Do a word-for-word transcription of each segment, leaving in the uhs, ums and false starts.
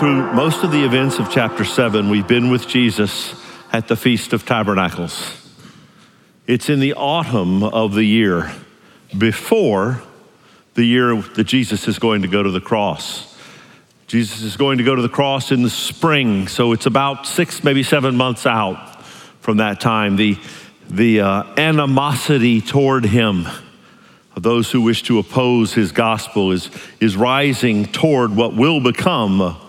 through most of the events of chapter seven, we've been with Jesus at the Feast of Tabernacles. It's in the autumn of the year, before the year that Jesus is going to go to the cross. Jesus is going to go to the cross in the spring, so it's about six, maybe seven months out from that time. The, the uh, animosity toward him of those who wish to oppose his gospel is, is rising toward what will become a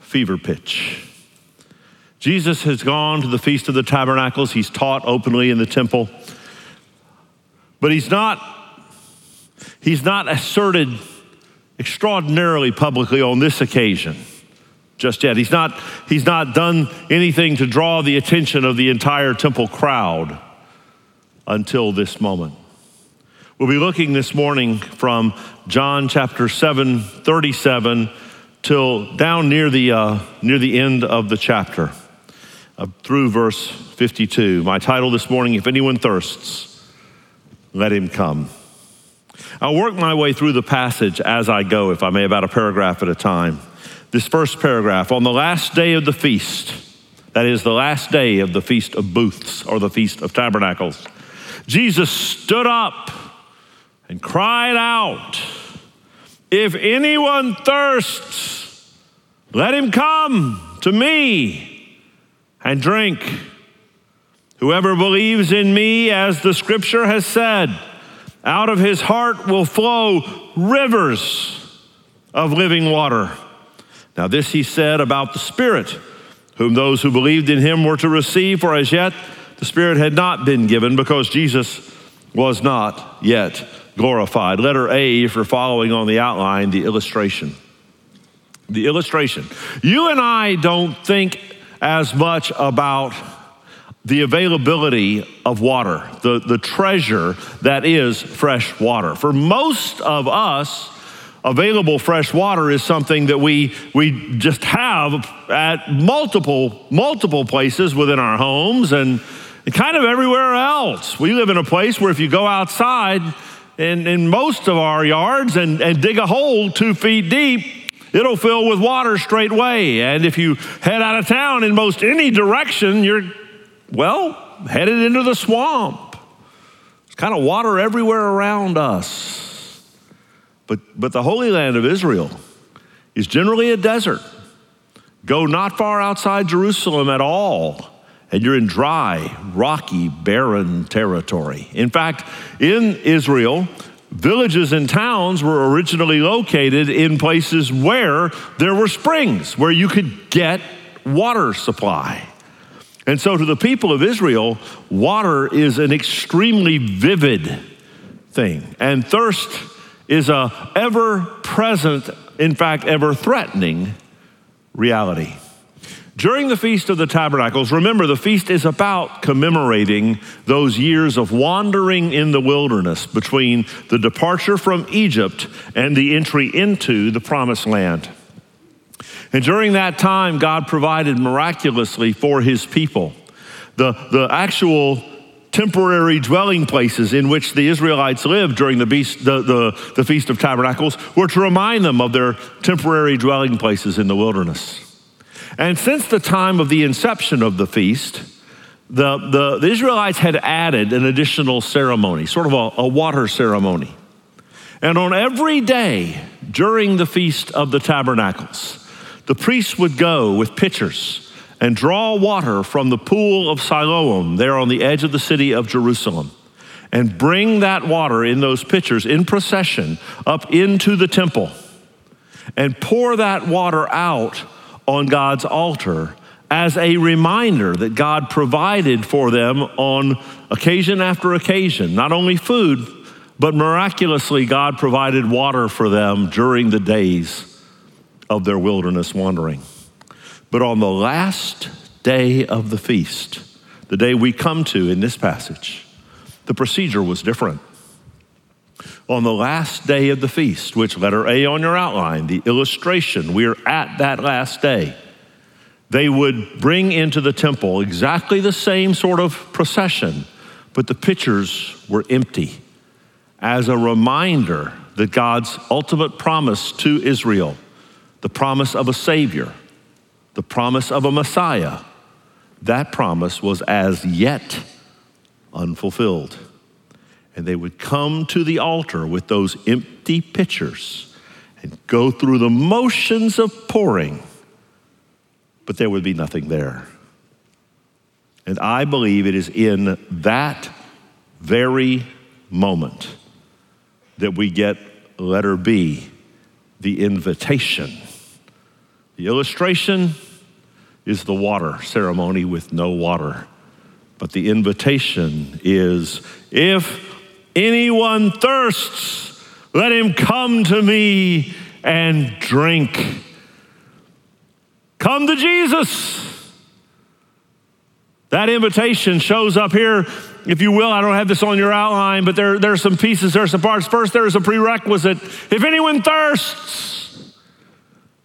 fever pitch. Jesus has gone to the Feast of the Tabernacles. He's taught openly in the temple. But he's not, he's not asserted extraordinarily publicly on this occasion just yet. He's not, he's not done anything to draw the attention of the entire temple crowd until this moment. We'll be looking this morning from John chapter seven, thirty-seven, till down near the, uh, near the end of the chapter. Uh, through verse fifty-two. My title this morning, If Anyone Thirsts, Let Him Come. I'll work my way through the passage as I go, if I may, about a paragraph at a time. This first paragraph, on the last day of the feast, that is the last day of the Feast of Booths, or the Feast of Tabernacles, Jesus stood up and cried out, "If anyone thirsts, let him come to me and drink. Whoever believes in me, as the scripture has said, out of his heart will flow rivers of living water." Now this he said about the Spirit, whom those who believed in him were to receive, for as yet the Spirit had not been given, because Jesus was not yet glorified. Letter A for following on the outline, the illustration. The illustration. You and I don't think as much about the availability of water, the, the treasure that is fresh water. For most of us, available fresh water is something that we we just have at multiple, multiple places within our homes and kind of everywhere else. We live in a place where if you go outside in, in most of our yards and, and dig a hole two feet deep, it'll fill with water straight away. And if you head out of town in most any direction, you're, well, headed into the swamp. It's kind of water everywhere around us. But, but the Holy Land of Israel is generally a desert. Go not far outside Jerusalem at all, and you're in dry, rocky, barren territory. In fact, in Israel, villages and towns were originally located in places where there were springs, where you could get water supply. And so to the people of Israel, water is an extremely vivid thing. And thirst is an ever-present, in fact, ever-threatening reality. During the Feast of the Tabernacles, remember the feast is about commemorating those years of wandering in the wilderness between the departure from Egypt and the entry into the Promised Land. And during that time, God provided miraculously for his people the, the actual temporary dwelling places in which the Israelites lived during the, beast, the, the, the Feast of Tabernacles were to remind them of their temporary dwelling places in the wilderness. And since the time of the inception of the feast, the, the, the Israelites had added an additional ceremony, sort of a, a water ceremony. And on every day during the Feast of the Tabernacles, the priests would go with pitchers and draw water from the pool of Siloam there on the edge of the city of Jerusalem and bring that water in those pitchers in procession up into the temple and pour that water out on God's altar as a reminder that God provided for them on occasion after occasion, not only food, but miraculously God provided water for them during the days of their wilderness wandering. But on the last day of the feast, the day we come to in this passage, the procedure was different. On the last day of the feast, which letter A on your outline, the illustration, we are at that last day, they would bring into the temple exactly the same sort of procession, but the pitchers were empty as a reminder that God's ultimate promise to Israel the promise of a Savior, the promise of a Messiah, that promise was as yet unfulfilled. And they would come to the altar with those empty pitchers and go through the motions of pouring, but there would be nothing there. And I believe it is in that very moment that we get letter B, the invitation. The illustration is the water ceremony with no water. But the invitation is, if anyone thirsts, let him come to me and drink. Come to Jesus. That invitation shows up here, if you will. I don't have this on your outline, but there, there are some pieces, there are some parts. First, there is a prerequisite. If anyone thirsts.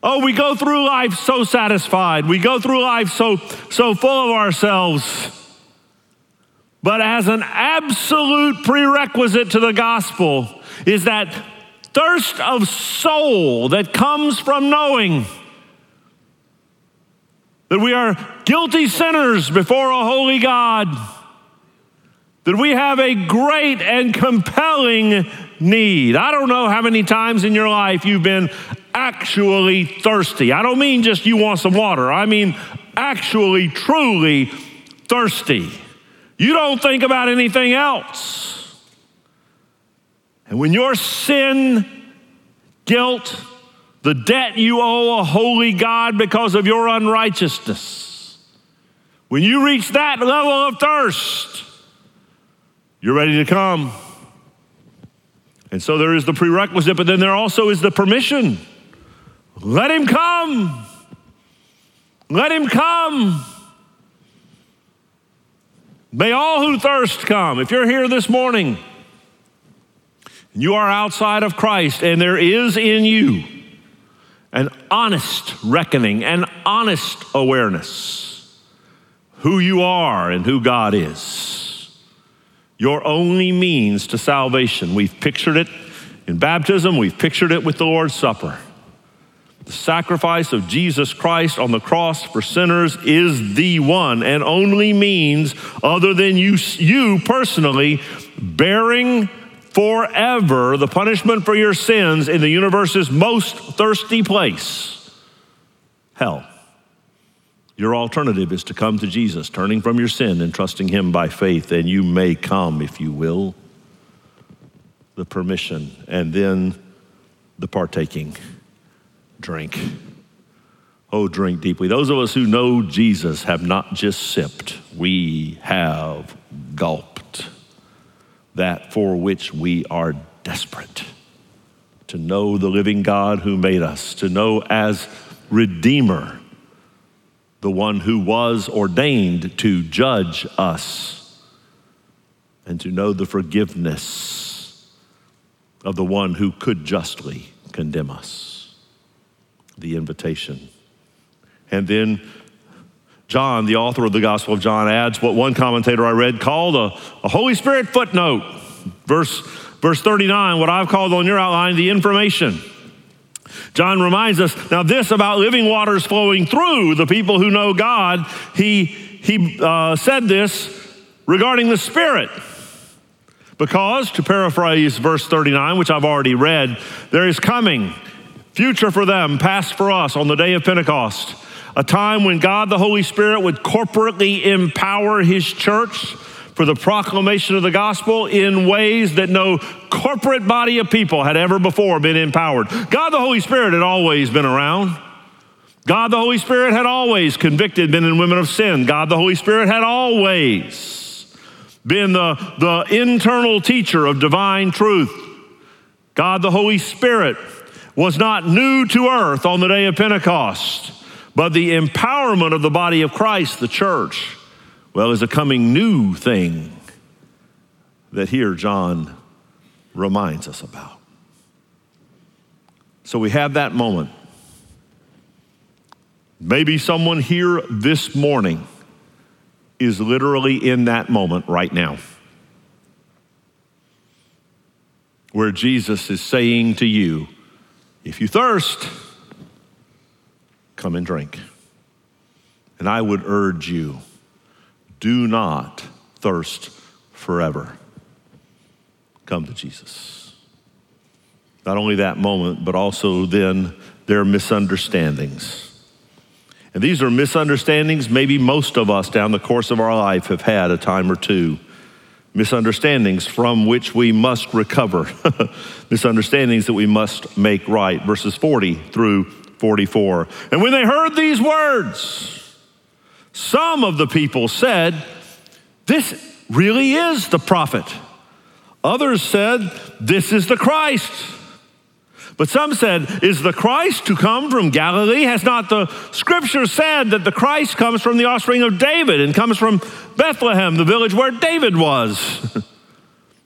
Oh, we go through life so satisfied. We go through life so, so full of ourselves. But as an absolute prerequisite to the gospel is that thirst of soul that comes from knowing that we are guilty sinners before a holy God, that we have a great and compelling need. I don't know how many times in your life you've been actually thirsty. I don't mean just you want some water. I mean actually, truly thirsty. You don't think about anything else. And when your sin, guilt, the debt you owe a holy God because of your unrighteousness, when you reach that level of thirst, you're ready to come. And so there is the prerequisite, but then there also is the permission. Let him come. Let him come. May all who thirst come. If you're here this morning and you are outside of Christ and there is in you an honest reckoning, an honest awareness, who you are and who God is, your only means to salvation. We've pictured it in baptism. We've pictured it with the Lord's Supper. The sacrifice of Jesus Christ on the cross for sinners is the one and only means, other than you, you personally bearing forever the punishment for your sins in the universe's most thirsty place, hell. Your alternative is to come to Jesus, turning from your sin and trusting him by faith, and you may come, if you will, the permission, and then the partaking. Drink. Oh, drink deeply. Those of us who know Jesus have not just sipped, we have gulped that for which we are desperate. To know the living God who made us, to know as Redeemer, the one who was ordained to judge us, and to know the forgiveness of the one who could justly condemn us. The invitation. And then John, the author of the Gospel of John, adds what one commentator I read called a, a Holy Spirit footnote. Verse, verse thirty-nine, what I've called on your outline, the information. John reminds us, now this about living waters flowing through the people who know God, he, he uh, said this regarding the Spirit. Because, to paraphrase verse thirty-nine, which I've already read, there is coming, future for them, past for us, on the day of Pentecost, a time when God the Holy Spirit would corporately empower his church for the proclamation of the gospel in ways that no corporate body of people had ever before been empowered. God the Holy Spirit had always been around. God the Holy Spirit had always convicted men and women of sin. God the Holy Spirit had always been the, the internal teacher of divine truth. God the Holy Spirit was not new to earth on the day of Pentecost, but the empowerment of the body of Christ, the church, well, is a coming new thing that here John reminds us about. So we have that moment. Maybe someone here this morning is literally in that moment right now, where Jesus is saying to you, if you thirst, come and drink. And I would urge you, do not thirst forever. Come to Jesus. Not only that moment, but also then their misunderstandings. And these are misunderstandings maybe most of us down the course of our life have had a time or two. Misunderstandings from which we must recover. Misunderstandings that we must make right. Verses forty through forty-four. And when they heard these words, some of the people said, "This really is the prophet." Others said, "This is the Christ." But some said, "Is the Christ to come from Galilee? Has not the scripture said that the Christ comes from the offspring of David and comes from Bethlehem, the village where David was?"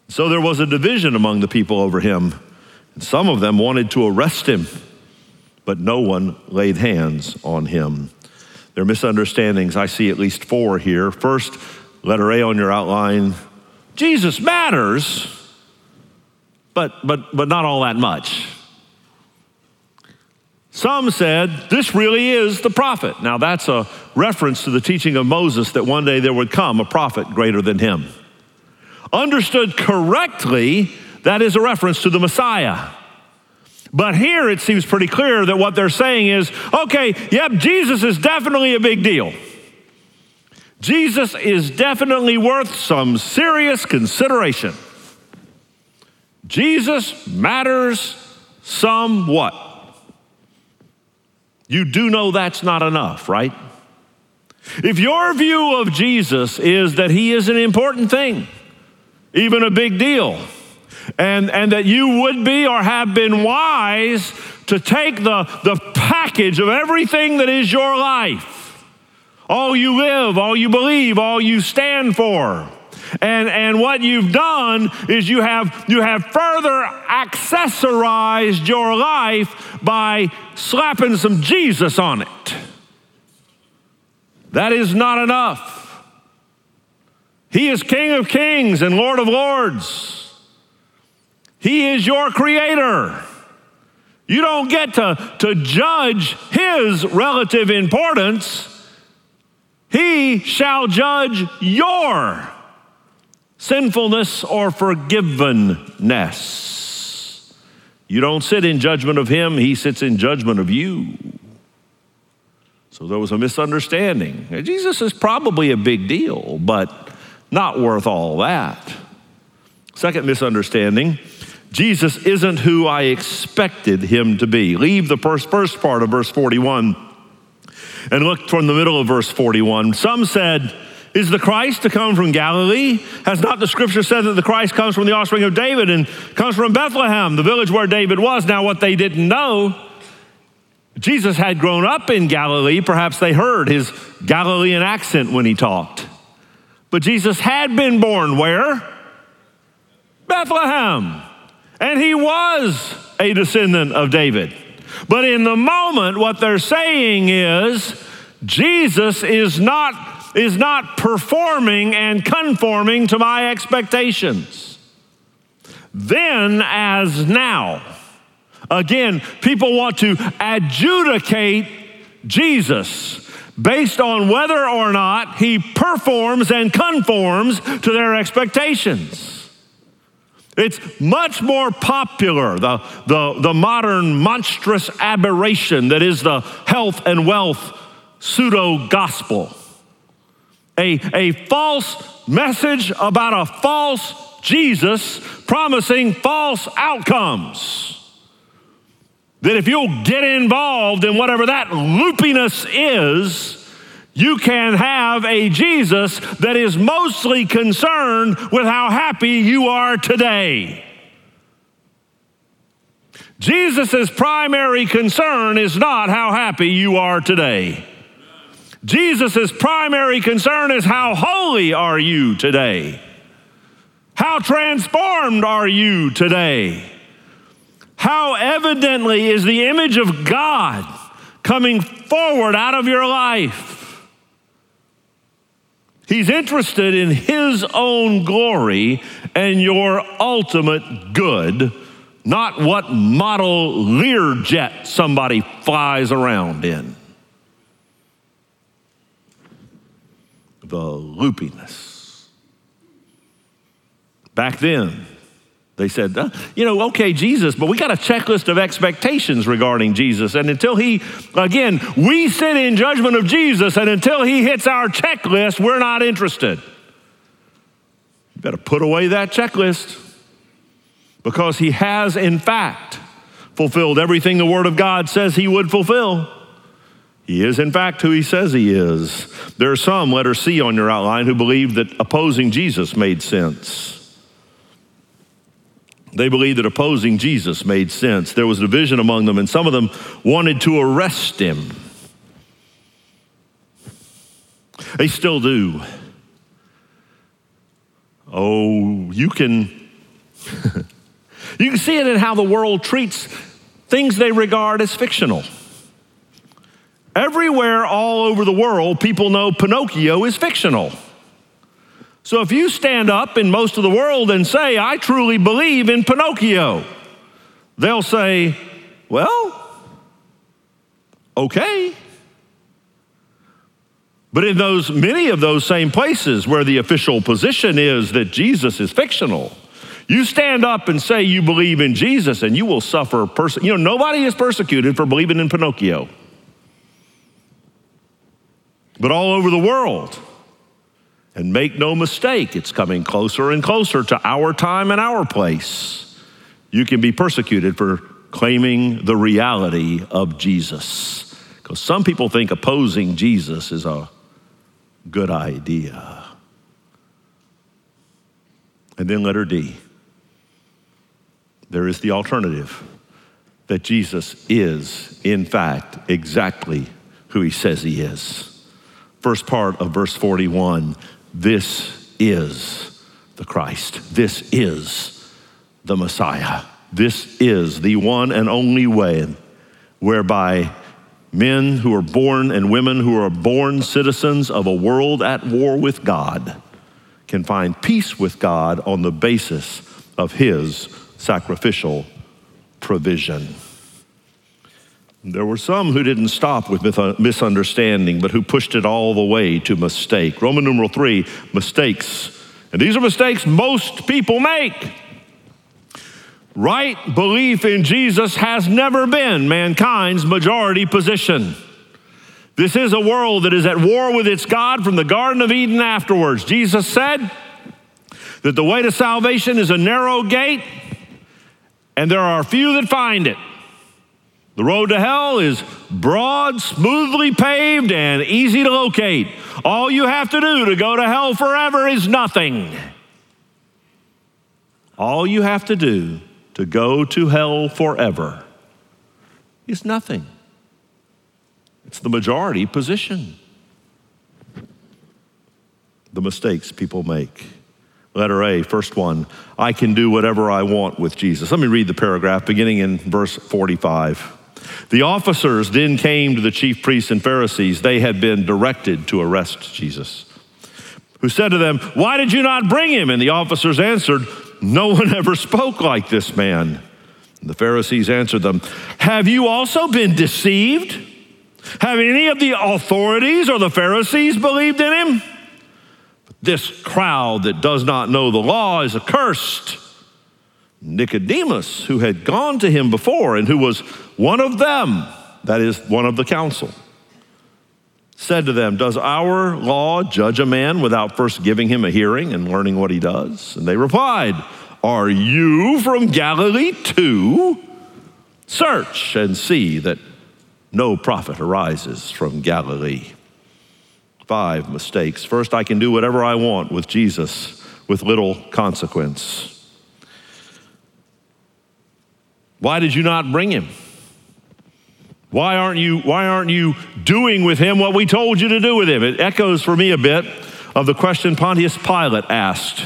So there was a division among the people over him. And some of them wanted to arrest him, but no one laid hands on him. Their misunderstandings, I see at least four here. First, letter A on your outline, Jesus matters, but, but, but not all that much. Some said, "This really is the prophet." Now that's a reference to the teaching of Moses that one day there would come a prophet greater than him. Understood correctly, that is a reference to the Messiah. But here it seems pretty clear that what they're saying is, okay, yep, Jesus is definitely a big deal. Jesus is definitely worth some serious consideration. Jesus matters somewhat. You do know that's not enough, right? If your view of Jesus is that he is an important thing, even a big deal, and, and that you would be or have been wise to take the, the package of everything that is your life, all you live, all you believe, all you stand for, and, and what you've done is you have, you have further accessorized your life by slapping some Jesus on it. That is not enough. He is King of Kings and Lord of Lords. He is your creator. You don't get to, to judge his relative importance. He shall judge your sinfulness or forgiveness. You don't sit in judgment of him, he sits in judgment of you. So there was a misunderstanding. Jesus is probably a big deal, but not worth all that. Second misunderstanding, Jesus isn't who I expected him to be. Leave the first, first part of verse forty-one and look from the middle of verse forty-one. Some said, "Is the Christ to come from Galilee? Has not the scripture said that the Christ comes from the offspring of David and comes from Bethlehem, the village where David was?" Now what they didn't know, Jesus had grown up in Galilee. Perhaps they heard his Galilean accent when he talked. But Jesus had been born where? Bethlehem. And he was a descendant of David. But in the moment, what they're saying is, Jesus is not is not performing and conforming to my expectations. Then as now, again, people want to adjudicate Jesus based on whether or not he performs and conforms to their expectations. It's much more popular, the, the, the modern monstrous aberration that is the health and wealth pseudo-gospel. A, a false message about a false Jesus promising false outcomes. That if you'll get involved in whatever that loopiness is, you can have a Jesus that is mostly concerned with how happy you are today. Jesus' primary concern is not how happy you are today. Jesus' primary concern is how holy are you today? How transformed are you today? How evidently is the image of God coming forward out of your life? He's interested in his own glory and your ultimate good, not what model Learjet somebody flies around in. the loopiness. Back then, they said, uh, you know, okay, Jesus, but we got a checklist of expectations regarding Jesus. And until he, again, we sit in judgment of Jesus, and until he hits our checklist, we're not interested. You better put away that checklist, because he has, in fact, fulfilled everything the Word of God says he would fulfill. He is, in fact, who he says he is. There are some, letter C on your outline, who believe that opposing Jesus made sense. They believed that opposing Jesus made sense. There was division among them, and some of them wanted to arrest him. They still do. Oh, you can, you can see it in how the world treats things they regard as fictional. Everywhere all over the world, people know Pinocchio is fictional. So if you stand up in most of the world and say, I truly believe in Pinocchio, they'll say, well, okay. But in those many of those same places where the official position is that Jesus is fictional, you stand up and say you believe in Jesus, and you will suffer perse- you know, nobody is persecuted for believing in Pinocchio. But all over the world, and make no mistake, it's coming closer and closer to our time and our place, you can be persecuted for claiming the reality of Jesus. Because some people think opposing Jesus is a good idea. And then letter D, there is the alternative that Jesus is, in fact, exactly who he says he is. First part of verse forty-one, this is the Christ. This is the Messiah. This is the one and only way whereby men who are born and women who are born citizens of a world at war with God can find peace with God on the basis of his sacrificial provision. There were some who didn't stop with misunderstanding, but who pushed it all the way to mistake. Roman numeral three, mistakes. And these are mistakes most people make. Right belief in Jesus has never been mankind's majority position. This is a world that is at war with its God from the Garden of Eden afterwards. Jesus said that the way to salvation is a narrow gate, and there are few that find it. The road to hell is broad, smoothly paved, and easy to locate. All you have to do to go to hell forever is nothing. All you have to do to go to hell forever is nothing. It's the majority position. The mistakes people make. Letter A, first one, I can do whatever I want with Jesus. Let me read the paragraph beginning in verse forty-five. The officers then came to the chief priests and Pharisees. They had been directed to arrest Jesus, who said to them, why did you not bring him? And the officers answered, no one ever spoke like this man. And the Pharisees answered them, have you also been deceived? Have any of the authorities or the Pharisees believed in him? But this crowd that does not know the law is accursed. Nicodemus, who had gone to him before and who was one of them, that is, one of the council, said to them, does our law judge a man without first giving him a hearing and learning what he does? And they replied, are you from Galilee too? Search and see that no prophet arises from Galilee. Five mistakes. First, I can do whatever I want with Jesus with little consequence. Why did you not bring him? Why aren't you, why aren't you doing with him what we told you to do with him? It echoes for me a bit of the question Pontius Pilate asked.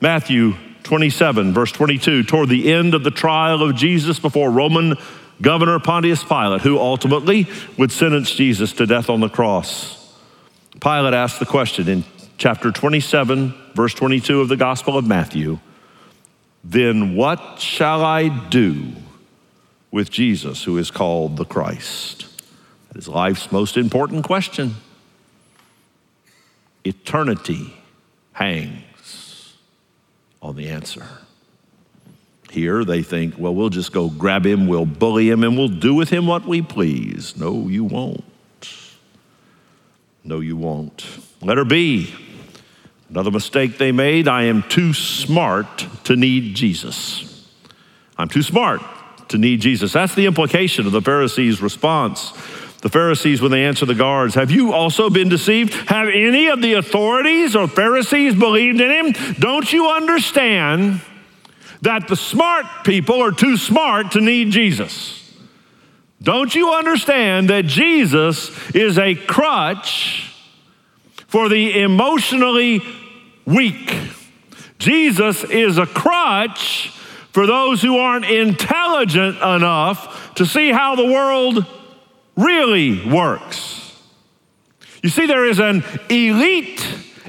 Matthew twenty-seven, verse twenty-two, toward the end of the trial of Jesus before Roman governor Pontius Pilate, who ultimately would sentence Jesus to death on the cross. Pilate asked the question in chapter twenty-seven, verse twenty-two of the Gospel of Matthew, then what shall I do with Jesus, who is called the Christ? That is life's most important question. eternity hangs on the answer. Here they think, well, we'll just go grab him, we'll bully him, and we'll do with him what we please. No, you won't. No, you won't. Let her be. Another mistake they made, I am too smart to need Jesus. I'm too smart to need Jesus. That's the implication of the Pharisees' response. The Pharisees, when they answer the guards, have you also been deceived? Have any of the authorities or Pharisees believed in him? Don't you understand that the smart people are too smart to need Jesus? Don't you understand that Jesus is a crutch for the emotionally weak? Jesus is a crutch for those who aren't intelligent enough to see how the world really works. You see, there is an elite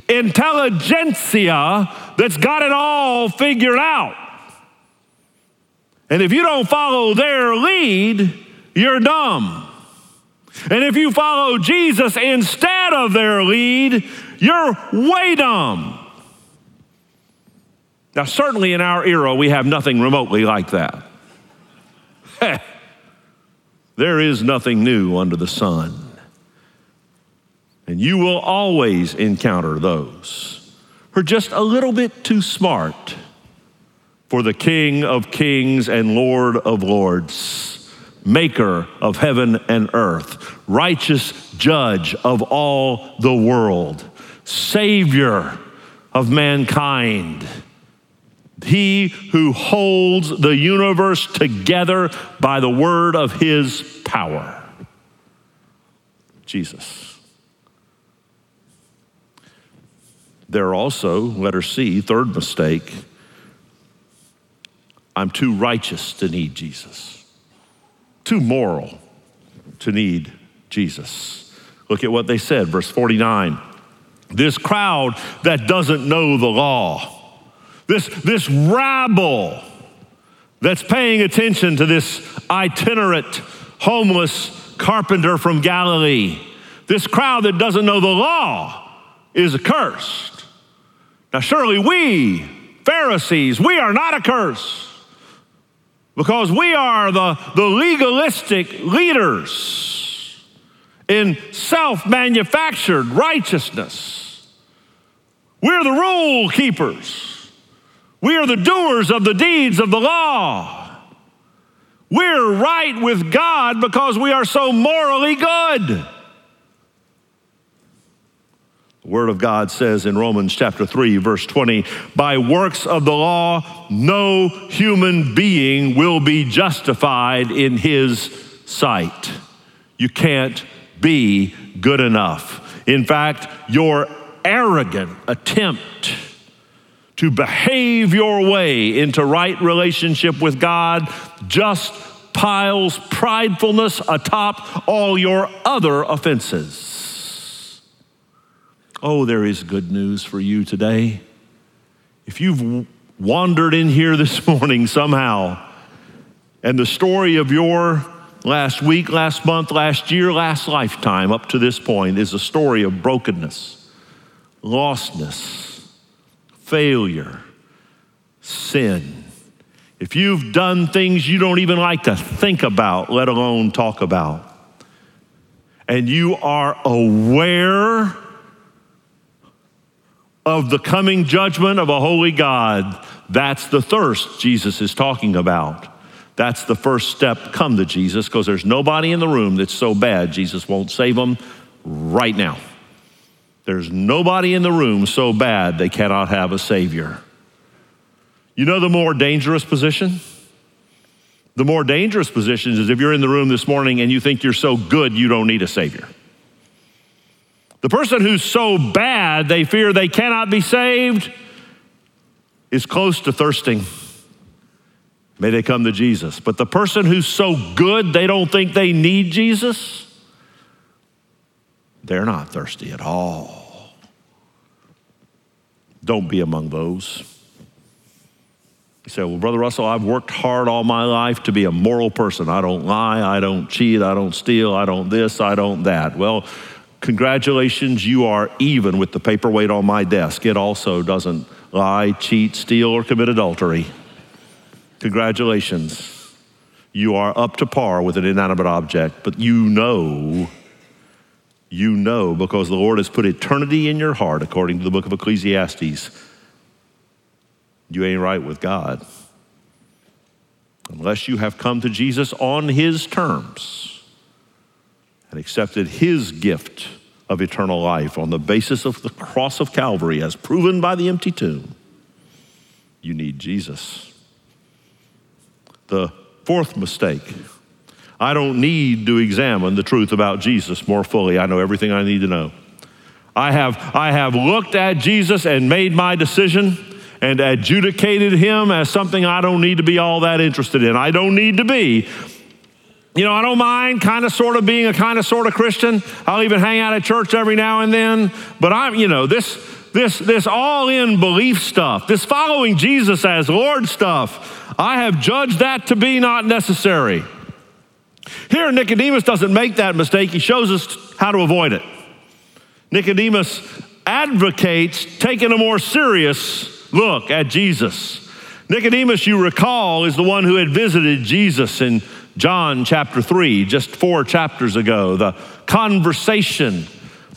intelligentsia that's got it all figured out. And if you don't follow their lead, you're dumb. And if you follow Jesus instead of their lead, you're way dumb. Now, certainly in our era, we have nothing remotely like that. Heh. There is nothing new under the sun. And you will always encounter those who are just a little bit too smart for the King of Kings and Lord of Lords, maker of heaven and earth, righteous judge of all the world, savior of mankind. He who holds the universe together by the word of his power. Jesus. There are also, letter C, third mistake, I'm too righteous to need Jesus. Too moral to need Jesus. Look at what they said, verse forty-nine. This crowd that doesn't know the law, This, this rabble that's paying attention to this itinerant, homeless carpenter from Galilee, this crowd that doesn't know the law is accursed. Now, surely we, Pharisees, we are not accursed because we are the, the legalistic leaders in self-manufactured righteousness. We're the rule keepers. We are the doers of the deeds of the law. We're right with God because we are so morally good. The Word of God says in Romans chapter three, verse twenty, by works of the law, no human being will be justified in his sight. You can't be good enough. In fact, your arrogant attempt to behave your way into right relationship with God just piles pridefulness atop all your other offenses. Oh, there is good news for you today. If you've wandered in here this morning somehow, and the story of your last week, last month, last year, last lifetime up to this point is a story of brokenness, lostness, failure, sin. If you've done things you don't even like to think about, let alone talk about, and you are aware of the coming judgment of a holy God, that's the thirst Jesus is talking about. That's the first step. Come to Jesus, because there's nobody in the room that's so bad Jesus won't save them right now. There's nobody in the room so bad they cannot have a Savior. You know the more dangerous position? The more dangerous position is if you're in the room this morning and you think you're so good you don't need a Savior. The person who's so bad they fear they cannot be saved is close to thirsting. May they come to Jesus. But the person who's so good they don't think they need Jesus, they're not thirsty at all. Don't be among those. You say, well, Brother Russell, I've worked hard all my life to be a moral person. I don't lie, I don't cheat, I don't steal, I don't this, I don't that. Well, Congratulations, you are even with the paperweight on my desk. It also doesn't lie, cheat, steal, or commit adultery. Congratulations. You are up to par with an inanimate object, but you know, you know, because the Lord has put eternity in your heart, according to the book of Ecclesiastes, you ain't right with God. Unless you have come to Jesus on his terms and accepted his gift of eternal life on the basis of the cross of Calvary as proven by the empty tomb, you need Jesus. The fourth mistake, I don't need to examine the truth about Jesus more fully. I know everything I need to know. I have, I have looked at Jesus and made my decision and adjudicated him as something I don't need to be all that interested in. I don't need to be. You know, I don't mind kind of sort of being a kind of sort of Christian. I'll even hang out at church every now and then. But I'm, you know, this this this all-in belief stuff, this following Jesus as Lord stuff, I have judged that to be not necessary. Here, Nicodemus doesn't make that mistake. He shows us how to avoid it. Nicodemus advocates taking a more serious look at Jesus. Nicodemus, you recall, is the one who had visited Jesus in John chapter three, just four chapters ago. The conversation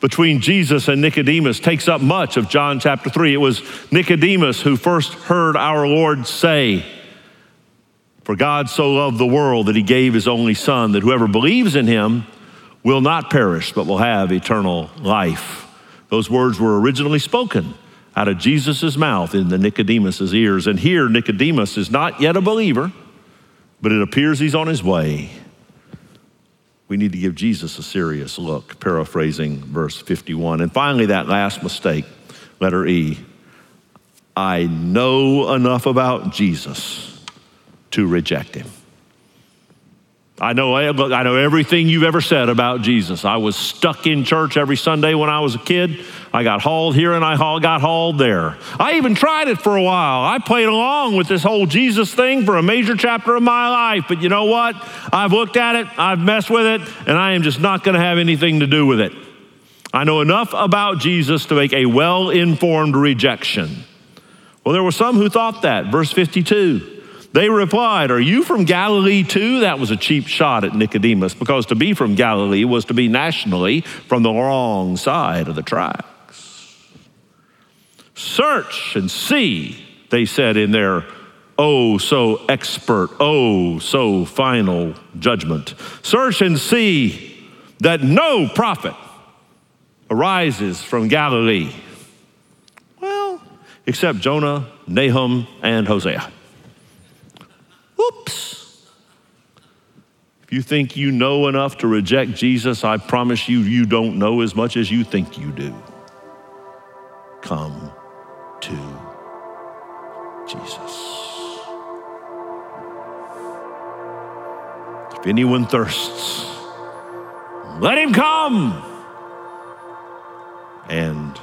between Jesus and Nicodemus takes up much of John chapter three. It was Nicodemus who first heard our Lord say, "For God so loved the world that he gave his only son, that whoever believes in him will not perish, but will have eternal life." Those words were originally spoken out of Jesus' mouth into Nicodemus' ears. And here, Nicodemus is not yet a believer, but it appears he's on his way. We need to give Jesus a serious look, paraphrasing verse fifty-one. And finally, that last mistake, letter E. I know enough about Jesus to reject him. I know, look, I know everything you've ever said about Jesus. I was stuck in church every Sunday when I was a kid. I got hauled here and I got hauled there. I even tried it for a while. I played along with this whole Jesus thing for a major chapter of my life. But you know what? I've looked at it, I've messed with it, and I am just not going to have anything to do with it. I know enough about Jesus to make a well-informed rejection. Well, there were some who thought that. Verse fifty-two. They replied, "Are you from Galilee too?" That was a cheap shot at Nicodemus, because to be from Galilee was to be nationally from the wrong side of the tracks. "Search and see," they said in their oh so expert, oh so final judgment. "Search and see that no prophet arises from Galilee." Well, except Jonah, Nahum, and Hosea. Oops. If you think you know enough to reject Jesus, I promise you, you don't know as much as you think you do. Come to Jesus. If anyone thirsts, let him come and